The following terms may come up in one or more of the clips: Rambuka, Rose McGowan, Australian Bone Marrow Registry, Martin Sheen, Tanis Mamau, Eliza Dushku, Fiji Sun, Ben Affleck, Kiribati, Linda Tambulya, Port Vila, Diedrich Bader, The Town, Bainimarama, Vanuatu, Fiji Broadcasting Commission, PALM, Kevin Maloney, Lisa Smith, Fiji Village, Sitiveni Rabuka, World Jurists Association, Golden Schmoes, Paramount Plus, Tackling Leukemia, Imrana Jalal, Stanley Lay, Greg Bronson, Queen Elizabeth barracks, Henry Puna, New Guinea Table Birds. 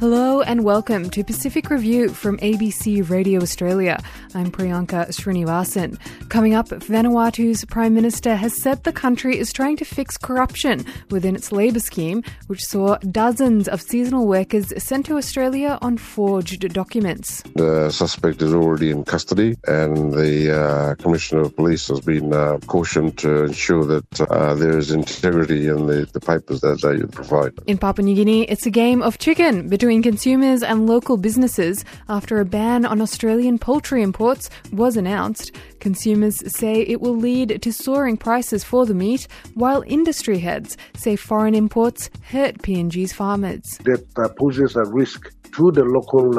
Hello and welcome to Pacific Review from ABC Radio Australia. I'm Priyanka Srinivasan. Coming up, Vanuatu's Prime Minister has said the country is trying to fix corruption within its labour scheme, which saw dozens of seasonal workers sent to Australia on forged documents. The suspect is already in custody and the Commissioner of Police has been cautioned to ensure that there is integrity in the papers that they provide. In Papua New Guinea, it's a game of chicken between consumers and local businesses after a ban on Australian poultry imports was announced. Consumers say it will lead to soaring prices for the meat, while industry heads say foreign imports hurt PNG's farmers. That poses a risk to the local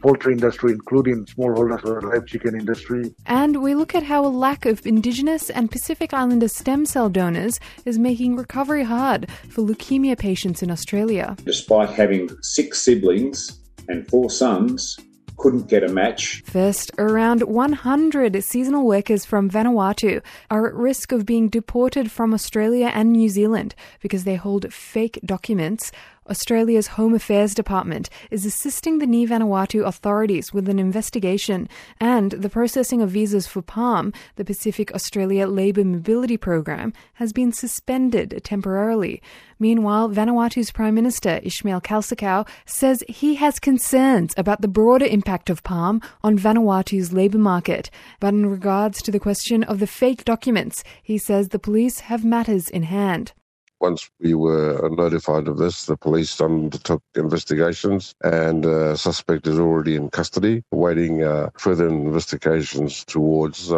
poultry industry, including smallholders or live chicken industry. And we look at how a lack of Indigenous and Pacific Islander stem cell donors is making recovery hard for leukaemia patients in Australia. Despite having 6 siblings and 4 sons, couldn't get a match. First, around 100 seasonal workers from Vanuatu are at risk of being deported from Australia and New Zealand because they hold fake documents. Australia's Home Affairs Department is assisting the New Vanuatu authorities with an investigation, and the processing of visas for PALM, the Pacific Australia Labour Mobility Program, has been suspended temporarily. Meanwhile, Vanuatu's Prime Minister, Ishmael Kalsakau, says he has concerns about the broader impact of PALM on Vanuatu's labour market. But in regards to the question of the fake documents, he says the police have matters in hand. Once we were notified of this, the police undertook investigations and the suspect is already in custody, awaiting further investigations towards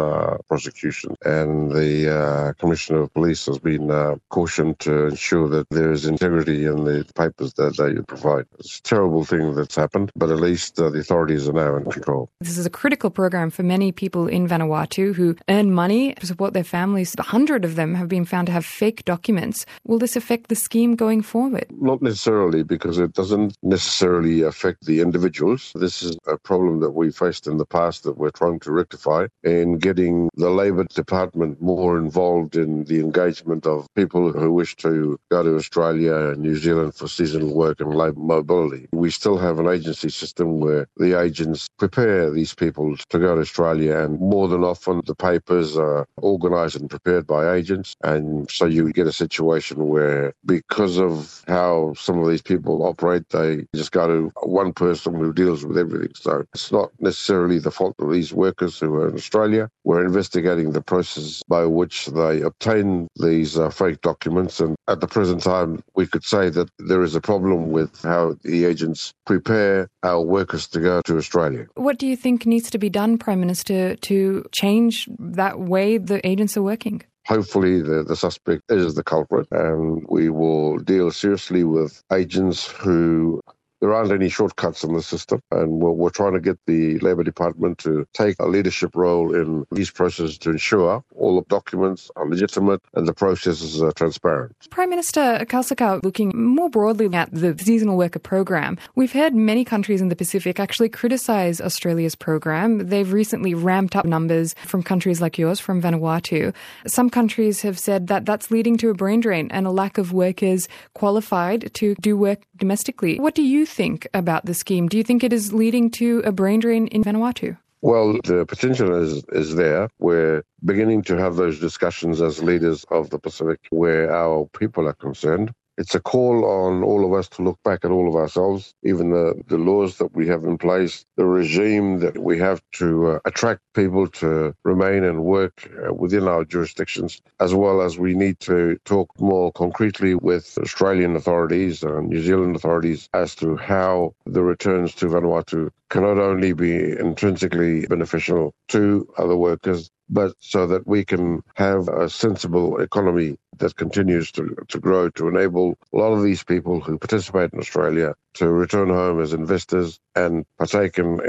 prosecution. And the Commissioner of Police has been cautioned to ensure that there is integrity in the papers that they provide. It's a terrible thing that's happened, but at least the authorities are now in control. This is a critical program for many people in Vanuatu who earn money to support their families. 100 of them have been found to have fake documents. Will this affect the scheme going forward? Not necessarily, because it doesn't necessarily affect the individuals. This is a problem that we faced in the past that we're trying to rectify, in getting the Labour Department more involved in the engagement of people who wish to go to Australia and New Zealand for seasonal work and labour mobility. We still have an agency system where the agents prepare these people to go to Australia, and more than often the papers are organised and prepared by agents, and so you get a situation where, because of how some of these people operate, they just go to one person who deals with everything. So it's not necessarily the fault of these workers who are in Australia. We're investigating the process by which they obtain these fake documents, and at the present time we could say that there is a problem with how the agents prepare our workers to go to Australia. What do you think needs to be done, Prime Minister, to change that way the agents are working? Hopefully the suspect is the culprit, and we will deal seriously with agents who... There aren't any shortcuts in the system, and we're trying to get the Labour Department to take a leadership role in these processes to ensure all the documents are legitimate and the processes are transparent. Prime Minister Kalsakau, looking more broadly at the seasonal worker program, we've heard many countries in the Pacific actually criticise Australia's program. They've recently ramped up numbers from countries like yours, from Vanuatu. Some countries have said that that's leading to a brain drain and a lack of workers qualified to do work domestically. What do you think about the scheme? Do you think it is leading to a brain drain in Vanuatu? Well, the potential is there. We're beginning to have those discussions as leaders of the Pacific where our people are concerned. It's a call on all of us to look back at all of ourselves, even the laws that we have in place, the regime that we have to attract people to remain and work within our jurisdictions, as well as we need to talk more concretely with Australian authorities and New Zealand authorities as to how the returns to Vanuatu can not only be intrinsically beneficial to other workers, but so that we can have a sensible economy that continues to grow, to enable a lot of these people who participate in Australia to return home as investors and partake in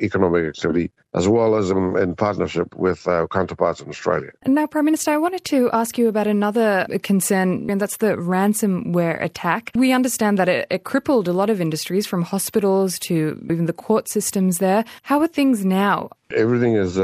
economic activity, as well as in partnership with our counterparts in Australia. And now, Prime Minister, I wanted to ask you about another concern, and that's the ransomware attack. We understand that it crippled a lot of industries, from hospitals to even the court systems there. How are things now? Everything is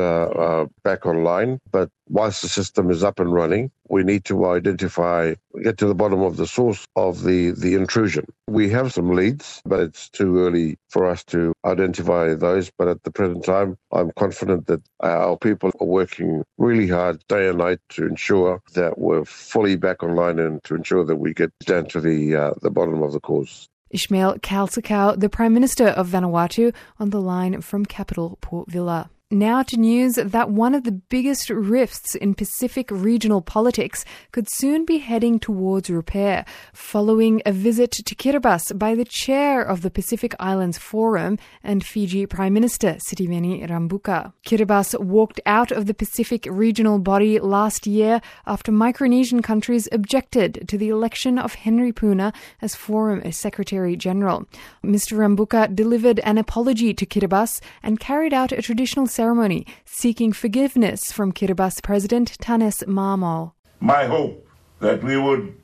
back online, but whilst the system is up and running, we need to get to the bottom of the source of the intrusion. We have some leads, but it's too early for us to identify those. But at the present time, I'm confident that our people are working really hard day and night to ensure that we're fully back online and to ensure that we get down to the bottom of the cause. Ishmael Kalsakau, the Prime Minister of Vanuatu, on the line from capital Port Vila. Now to news that one of the biggest rifts in Pacific regional politics could soon be heading towards repair, following a visit to Kiribati by the chair of the Pacific Islands Forum and Fiji Prime Minister Sitiveni Rabuka. Kiribati walked out of the Pacific regional body last year after Micronesian countries objected to the election of Henry Puna as Forum Secretary-General. Mr. Rambuka delivered an apology to Kiribati and carried out a traditional ceremony seeking forgiveness from Kiribati President Tanis Mamau. My hope that we would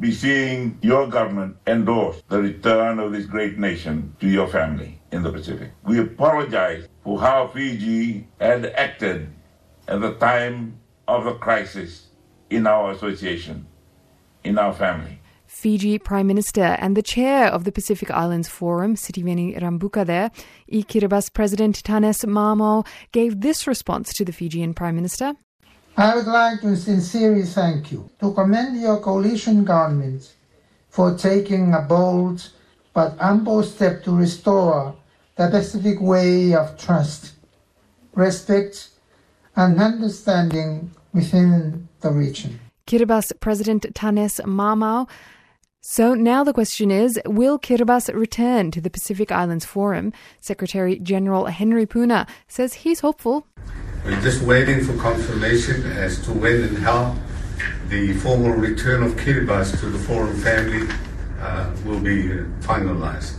be seeing your government endorse the return of this great nation to your family in the Pacific. We apologize for how Fiji had acted at the time of the crisis in our association, in our family. Fiji Prime Minister and the chair of the Pacific Islands Forum, Sitiveni Rabuka there, Kiribati President Tanis Mamau gave this response to the Fijian Prime Minister. I would like to sincerely thank you to commend your coalition government for taking a bold but humble step to restore the Pacific way of trust, respect and understanding within the region. Kiribati President Tanis Mamau. So now the question is, will Kiribati return to the Pacific Islands Forum? Secretary-General Henry Puna says he's hopeful. We're just waiting for confirmation as to when and how the formal return of Kiribati to the Forum family will be finalised.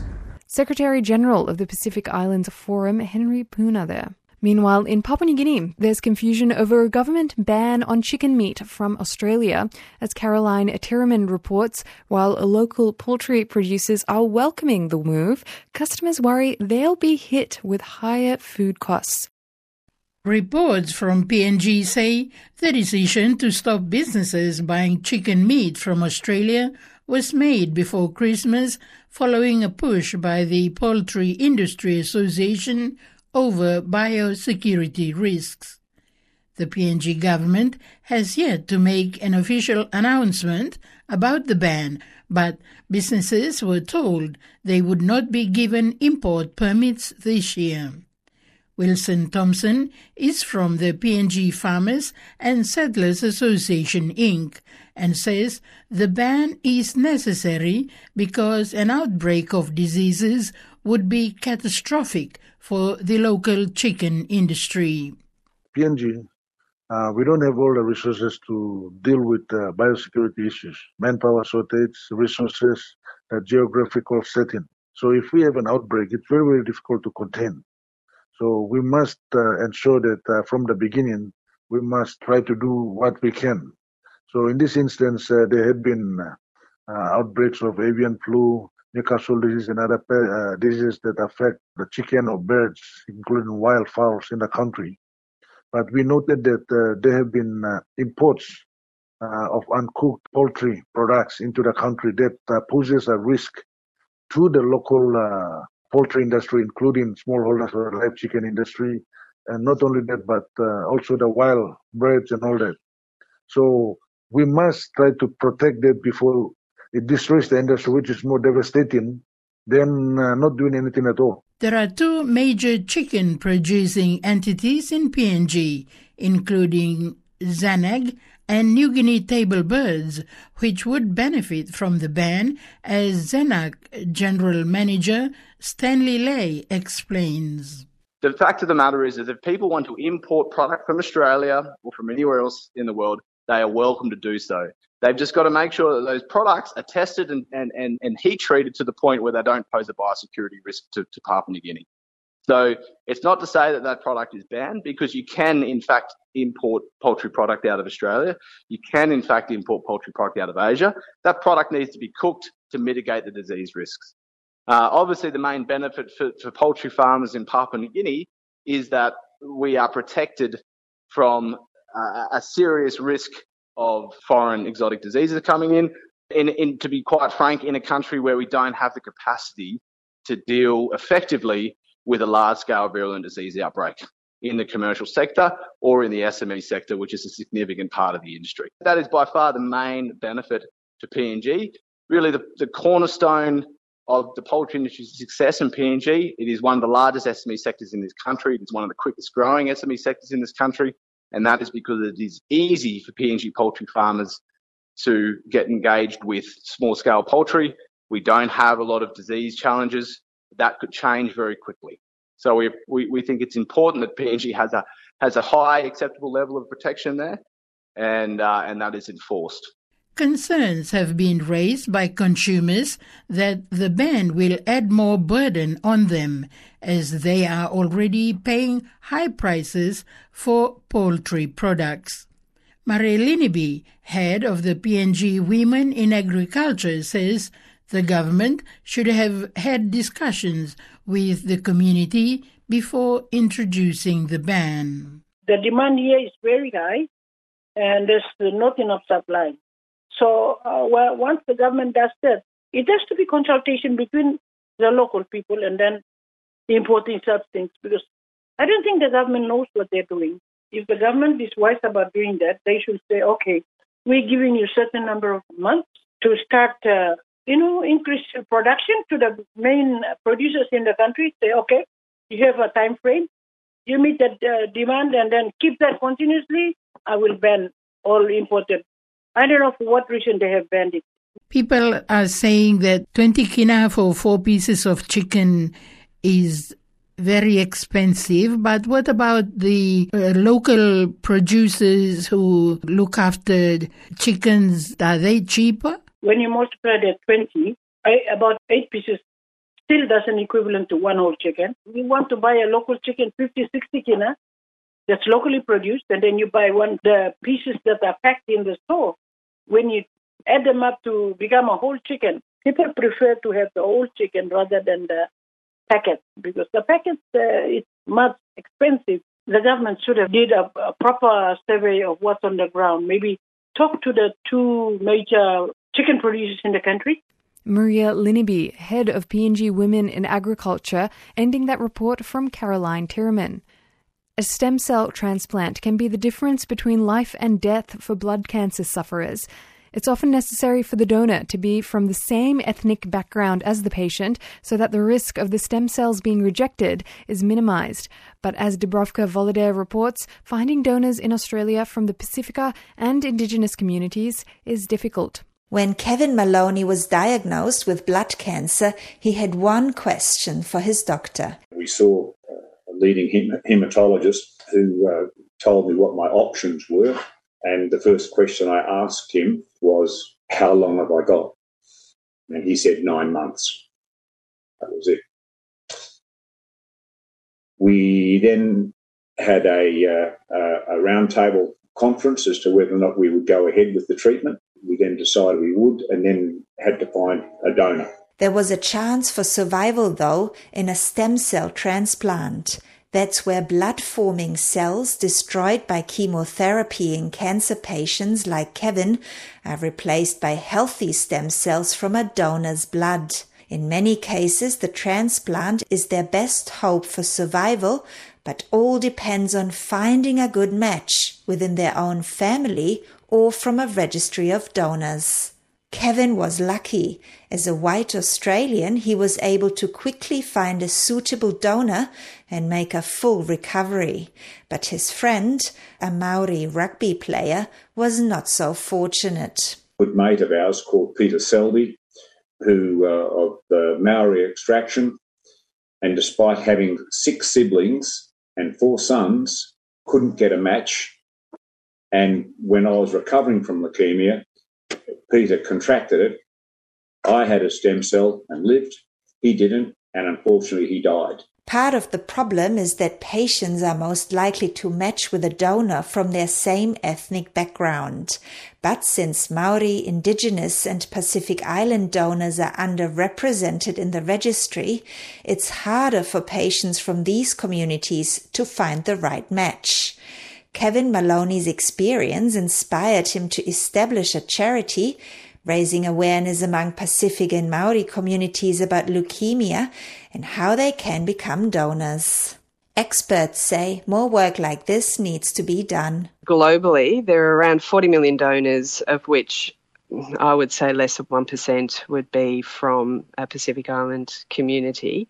Secretary-General of the Pacific Islands Forum, Henry Puna there. Meanwhile, in Papua New Guinea, there's confusion over a government ban on chicken meat from Australia, as Caroline Tiriman reports. While local poultry producers are welcoming the move, customers worry they'll be hit with higher food costs. Reports from PNG say the decision to stop businesses buying chicken meat from Australia was made before Christmas, following a push by the Poultry Industry Association over biosecurity risks. The PNG government has yet to make an official announcement about the ban, but businesses were told they would not be given import permits this year. Wilson Thompson is from the PNG Farmers and Settlers Association, Inc., and says the ban is necessary because an outbreak of diseases would be catastrophic for the local chicken industry. PNG, we don't have all the resources to deal with biosecurity issues, manpower shortage, resources, the geographical setting. So if we have an outbreak, it's very, very difficult to contain. So we must ensure that from the beginning, we must try to do what we can. So in this instance, there had been outbreaks of avian flu, Newcastle disease and other diseases that affect the chicken or birds, including wildfowls in the country. But we noted that there have been imports of uncooked poultry products into the country that poses a risk to the local poultry industry, including smallholders or live chicken industry. And not only that, but also the wild birds and all that. So we must try to protect that before it destroys the industry, which is more devastating than not doing anything at all. There are two major chicken-producing entities in PNG, including Zanag and New Guinea Table Birds, which would benefit from the ban, as Zanag General Manager Stanley Lay explains. The fact of the matter is that if people want to import product from Australia or from anywhere else in the world, they are welcome to do so. They've just got to make sure that those products are tested and heat treated to the point where they don't pose a biosecurity risk to Papua New Guinea. So it's not to say that that product is banned, because you can, in fact, import poultry product out of Australia. You can, in fact, import poultry product out of Asia. That product needs to be cooked to mitigate the disease risks. Obviously, the main benefit for poultry farmers in Papua New Guinea is that we are protected from a serious risk of foreign exotic diseases coming in. To be quite frank, in a country where we don't have the capacity to deal effectively with a large-scale virulent disease outbreak in the commercial sector or in the SME sector, which is a significant part of the industry. That is by far the main benefit to PNG. Really, the cornerstone of the poultry industry's success in PNG. It is one of the largest SME sectors in this country. It's one of the quickest growing SME sectors in this country. And that is because it is easy for PNG poultry farmers to get engaged with small-scale poultry. We don't have a lot of disease challenges. That could change very quickly. So we think it's important that PNG has a high acceptable level of protection there, and that is enforced. Concerns have been raised by consumers that the ban will add more burden on them, as they are already paying high prices for poultry products. Maria Linibi, head of the PNG Women in Agriculture, says the government should have had discussions with the community before introducing the ban. The demand here is very high, and there's not enough supply. So once the government does that, it has to be consultation between the local people and then importing such things, because I don't think the government knows what they're doing. If the government is wise about doing that, they should say, okay, we're giving you a certain number of months to start, increase production to the main producers in the country. Say, okay, you have a time frame, you meet that demand and then keep that continuously. I will ban all imported. I don't know for what reason they have banned it. People are saying that 20 kina for 4 pieces of chicken is very expensive, but what about the local producers who look after chickens? Are they cheaper? When you multiply that 20, about 8 pieces still doesn't equivalent to one whole chicken. You want to buy a local chicken, 50, 60 kina, that's locally produced, and then you buy the pieces that are packed in the store. When you add them up to become a whole chicken, people prefer to have the whole chicken rather than the packet, because the packet is much expensive. The government should have did a proper survey of what's on the ground, maybe talk to the 2 major chicken producers in the country. Maria Linibi, head of PNG Women in Agriculture, ending that report from Caroline Tiriman. A stem cell transplant can be the difference between life and death for blood cancer sufferers. It's often necessary for the donor to be from the same ethnic background as the patient so that the risk of the stem cells being rejected is minimised. But as Dubravka Voloder reports, finding donors in Australia from the Pacifica and Indigenous communities is difficult. When Kevin Maloney was diagnosed with blood cancer, he had one question for his doctor. We saw leading haematologist who told me what my options were, and the first question I asked him was, how long have I got? And he said 9 months. That was it. We then had a roundtable conference as to whether or not we would go ahead with the treatment. We then decided we would, and then had to find a donor. There was a chance for survival, though, in a stem cell transplant. That's where blood-forming cells destroyed by chemotherapy in cancer patients like Kevin are replaced by healthy stem cells from a donor's blood. In many cases, the transplant is their best hope for survival, but all depends on finding a good match within their own family or from a registry of donors. Kevin was lucky. As a white Australian, he was able to quickly find a suitable donor and make a full recovery. But his friend, a Maori rugby player, was not so fortunate. A good mate of ours called Peter Selby, who of the Maori extraction, and despite having 6 siblings and 4 sons, couldn't get a match. And when I was recovering from leukemia, Peter contracted it. I had a stem cell and lived. He didn't, and unfortunately he died. Part of the problem is that patients are most likely to match with a donor from their same ethnic background. But since Maori, Indigenous and Pacific Island donors are underrepresented in the registry, it's harder for patients from these communities to find the right match. Kevin Maloney's experience inspired him to establish a charity raising awareness among Pacific and Maori communities about leukemia and how they can become donors. Experts say more work like this needs to be done. Globally, there are around 40 million donors, of which I would say less of 1% would be from a Pacific Island community.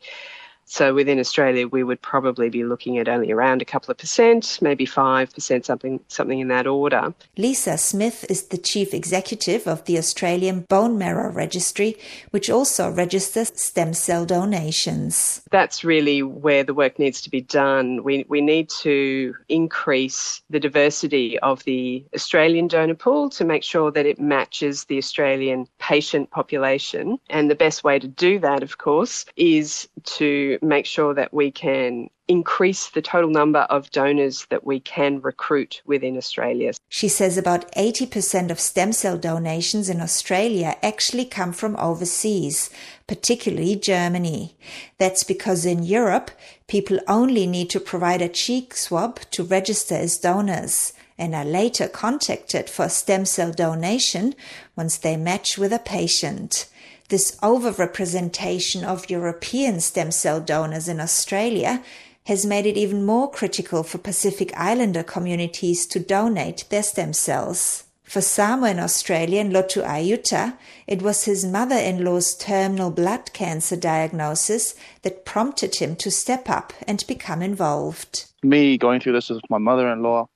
So within Australia, we would probably be looking at only around a couple of percent, maybe 5%, something in that order. Lisa Smith is the Chief Executive of the Australian Bone Marrow Registry, which also registers stem cell donations. That's really where the work needs to be done. We need to increase the diversity of the Australian donor pool to make sure that it matches the Australian patient population. And the best way to do that, of course, is to make sure that we can increase the total number of donors that we can recruit within Australia. She says about 80% of stem cell donations in Australia actually come from overseas, particularly Germany. That's because in Europe, people only need to provide a cheek swab to register as donors and are later contacted for a stem cell donation once they match with a patient. This overrepresentation of European stem cell donors in Australia has made it even more critical for Pacific Islander communities to donate their stem cells. For Samoan Australian Lotu Aiuta, it was his mother-in-law's terminal blood cancer diagnosis that prompted him to step up and become involved. Me going through this with my mother-in-law,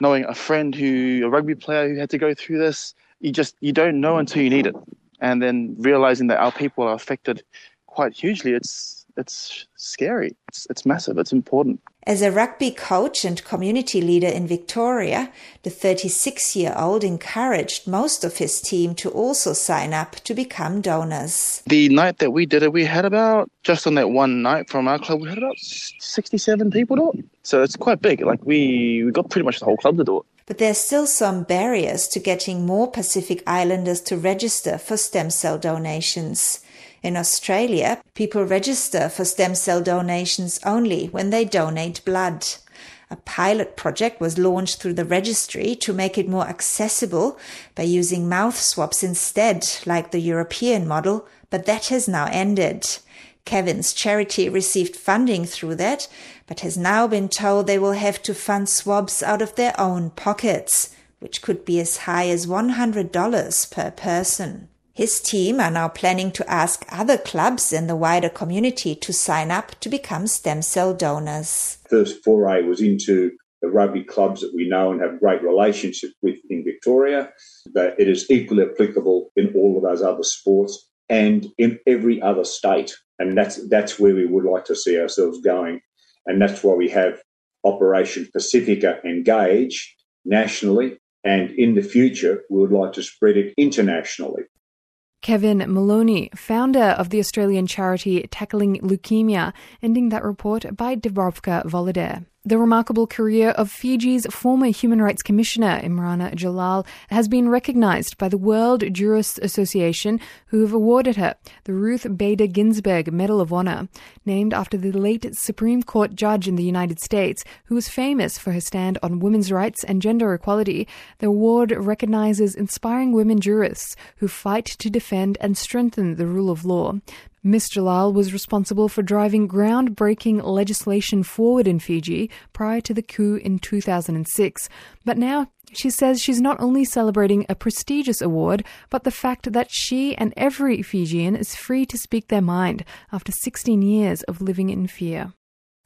knowing a friend who, a rugby player who had to go through this, you don't know until you need it. And then realising that our people are affected quite hugely, it's scary. It's massive. It's important. As a rugby coach and community leader in Victoria, the 36-year-old encouraged most of his team to also sign up to become donors. The night that we did it, we had about, just on that one night from our club, we had about 67 people do it. So it's quite big. Like we got pretty much the whole club to do it. But there's still some barriers to getting more Pacific Islanders to register for stem cell donations. In Australia, people register for stem cell donations only when they donate blood. A pilot project was launched through the registry to make it more accessible by using mouth swabs instead, like the European model, but that has now ended. Kevin's charity received funding through that, but has now been told they will have to fund swabs out of their own pockets, which could be as high as $100 per person. His team are now planning to ask other clubs and the wider community to sign up to become stem cell donors. First foray was into the rugby clubs that we know and have great relationships with in Victoria, but it is equally applicable in all of those other sports and in every other state. And that's where we would like to see ourselves going. And that's why we have Operation Pacifica Engage nationally. And in the future, we would like to spread it internationally. Kevin Maloney, founder of the Australian charity Tackling Leukemia, ending that report by Dubravka Voloder. The remarkable career of Fiji's former Human Rights Commissioner, Imrana Jalal, has been recognised by the World Jurists Association, who have awarded her the Ruth Bader Ginsburg Medal of Honor, named after the late Supreme Court judge in the United States, who was famous for her stand on women's rights and gender equality. The award recognises inspiring women jurists who fight to defend and strengthen the rule of law. Ms. Jalal was responsible for driving groundbreaking legislation forward in Fiji prior to the coup in 2006. But now she says she's not only celebrating a prestigious award, but the fact that she and every Fijian is free to speak their mind after 16 years of living in fear.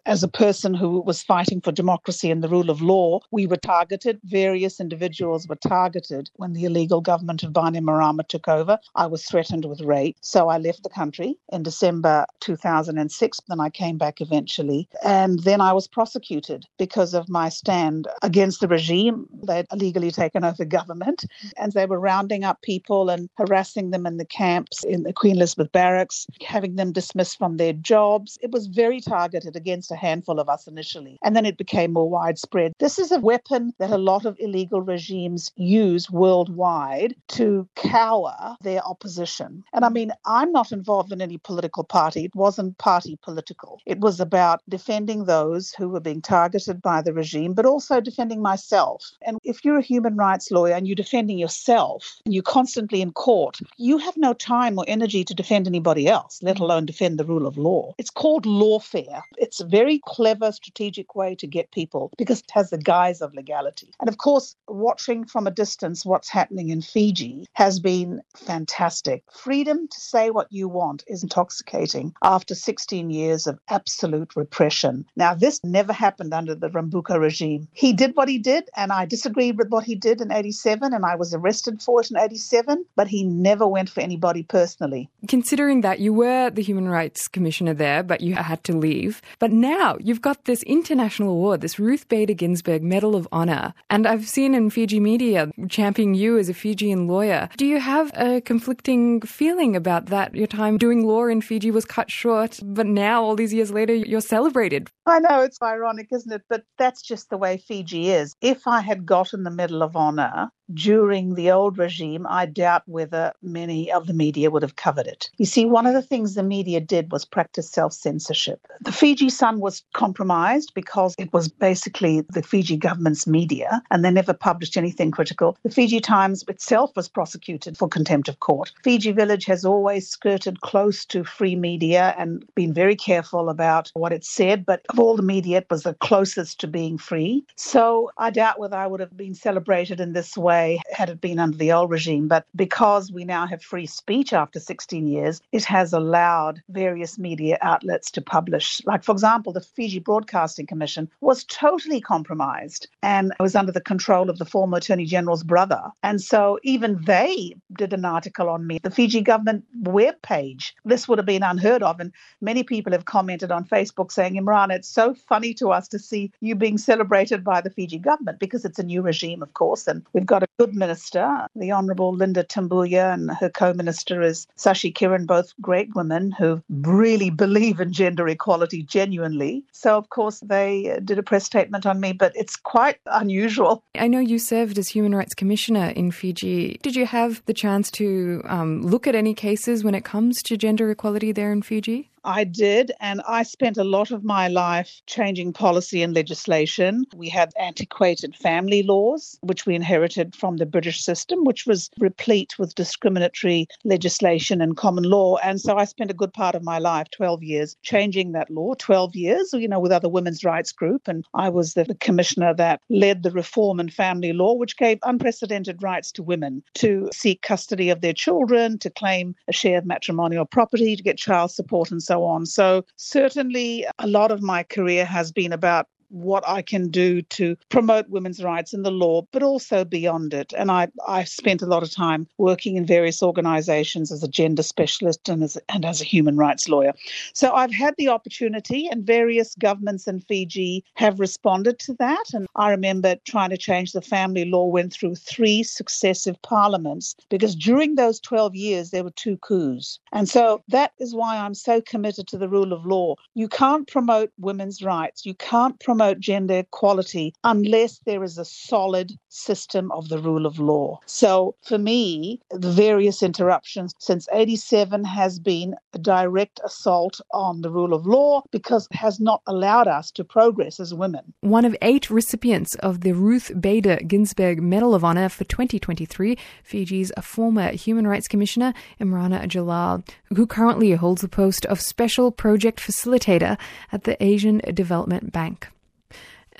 As a person who was fighting for democracy and the rule of law, we were targeted. Various individuals were targeted when the illegal government of Bainimarama took over. I was threatened with rape. So I left the country in December 2006. Then I came back eventually. And then I was prosecuted because of my stand against the regime. They'd illegally taken over government. And they were rounding up people and harassing them in the camps in the Queen Elizabeth barracks, having them dismissed from their jobs. It was very targeted against a handful of us initially, and then it became more widespread. This is a weapon that a lot of illegal regimes use worldwide to cower their opposition. And I mean, I'm not involved in any political party. It wasn't party political. It was about defending those who were being targeted by the regime, but also defending myself. And if you're a human rights lawyer and you're defending yourself, and you're constantly in court, you have no time or energy to defend anybody else, let alone defend the rule of law. It's called lawfare. It's a very clever strategic way to get people because it has the guise of legality. And of course, watching from a distance what's happening in Fiji has been fantastic. Freedom to say what you want is intoxicating after 16 years of absolute repression. Now, this never happened under the Rambuka regime. He did what he did, and I disagreed with what he did in 87, and I was arrested for it in 87, but he never went for anybody personally. Considering that you were the Human Rights Commissioner there, but you had to leave, but now you've got this international award, this Ruth Bader Ginsburg Medal of Honor. And I've seen in Fiji media championing you as a Fijian lawyer. Do you have a conflicting feeling about that? Your time doing law in Fiji was cut short, but now all these years later, you're celebrated. I know, it's ironic, isn't it? But that's just the way Fiji is. If I had gotten the Medal of Honor during the old regime, I doubt whether many of the media would have covered it. You see, one of the things the media did was practice self-censorship. The Fiji Sun was compromised because it was basically the Fiji government's media and they never published anything critical. The Fiji Times itself was prosecuted for contempt of court. Fiji Village has always skirted close to free media and been very careful about what it said, but of all the media, it was the closest to being free. So I doubt whether I would have been celebrated in this way had it been under the old regime. But because we now have free speech after 16 years, it has allowed various media outlets to publish. Like, for example, the Fiji Broadcasting Commission was totally compromised and was under the control of the former Attorney General's brother. And so even they did an article on me. The Fiji government webpage, this would have been unheard of. And many people have commented on Facebook saying, Imran, it's so funny to us to see you being celebrated by the Fiji government because it's a new regime, of course, and we've got a good minister, the Honourable Linda Tambulya, and her co-minister is Sashi Kirin, both great women who really believe in gender equality genuinely. So, of course, they did a press statement on me, but it's quite unusual. I know you served as Human Rights Commissioner in Fiji. Did you have the chance to look at any cases when it comes to gender equality there in Fiji? I did, and I spent a lot of my life changing policy and legislation. We had antiquated family laws, which we inherited from the British system, which was replete with discriminatory legislation and common law. And so I spent a good part of my life, 12 years, changing that law, 12 years, you know, with other women's rights group. And I was the commissioner that led the reform in family law, which gave unprecedented rights to women to seek custody of their children, to claim a share of matrimonial property, to get child support and so on. So certainly a lot of my career has been about what I can do to promote women's rights in the law, but also beyond it. And I've spent a lot of time working in various organizations as a gender specialist and as a human rights lawyer. So I've had the opportunity, and various governments in Fiji have responded to that. And I remember trying to change the family law went through 3 successive parliaments, because during those 12 years, there were 2 coups. And so that is why I'm so committed to the rule of law. You can't promote women's rights. You can't promote gender equality unless there is a solid system of the rule of law. So for me, the various interruptions since 87 has been a direct assault on the rule of law because it has not allowed us to progress as women. One of 8 recipients of the Ruth Bader Ginsburg Medal of Honor for 2023, Fiji's former Human Rights Commissioner, Imrana Jalal, who currently holds the post of Special Project Facilitator at the Asian Development Bank.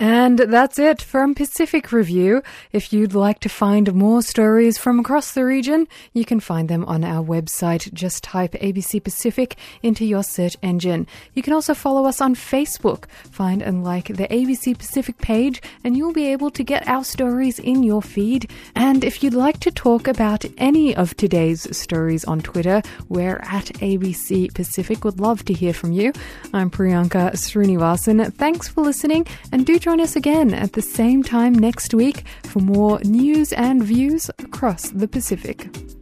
And that's it from Pacific Review. If you'd like to find more stories from across the region, you can find them on our website. Just type ABC Pacific into your search engine. You can also follow us on Facebook. Find and like the ABC Pacific page, and you'll be able to get our stories in your feed. And if you'd like to talk about any of today's stories on Twitter, we're at ABC Pacific. Would love to hear from you. I'm Priyanka Srinivasan. Thanks for listening, and do join us again at the same time next week for more news and views across the Pacific.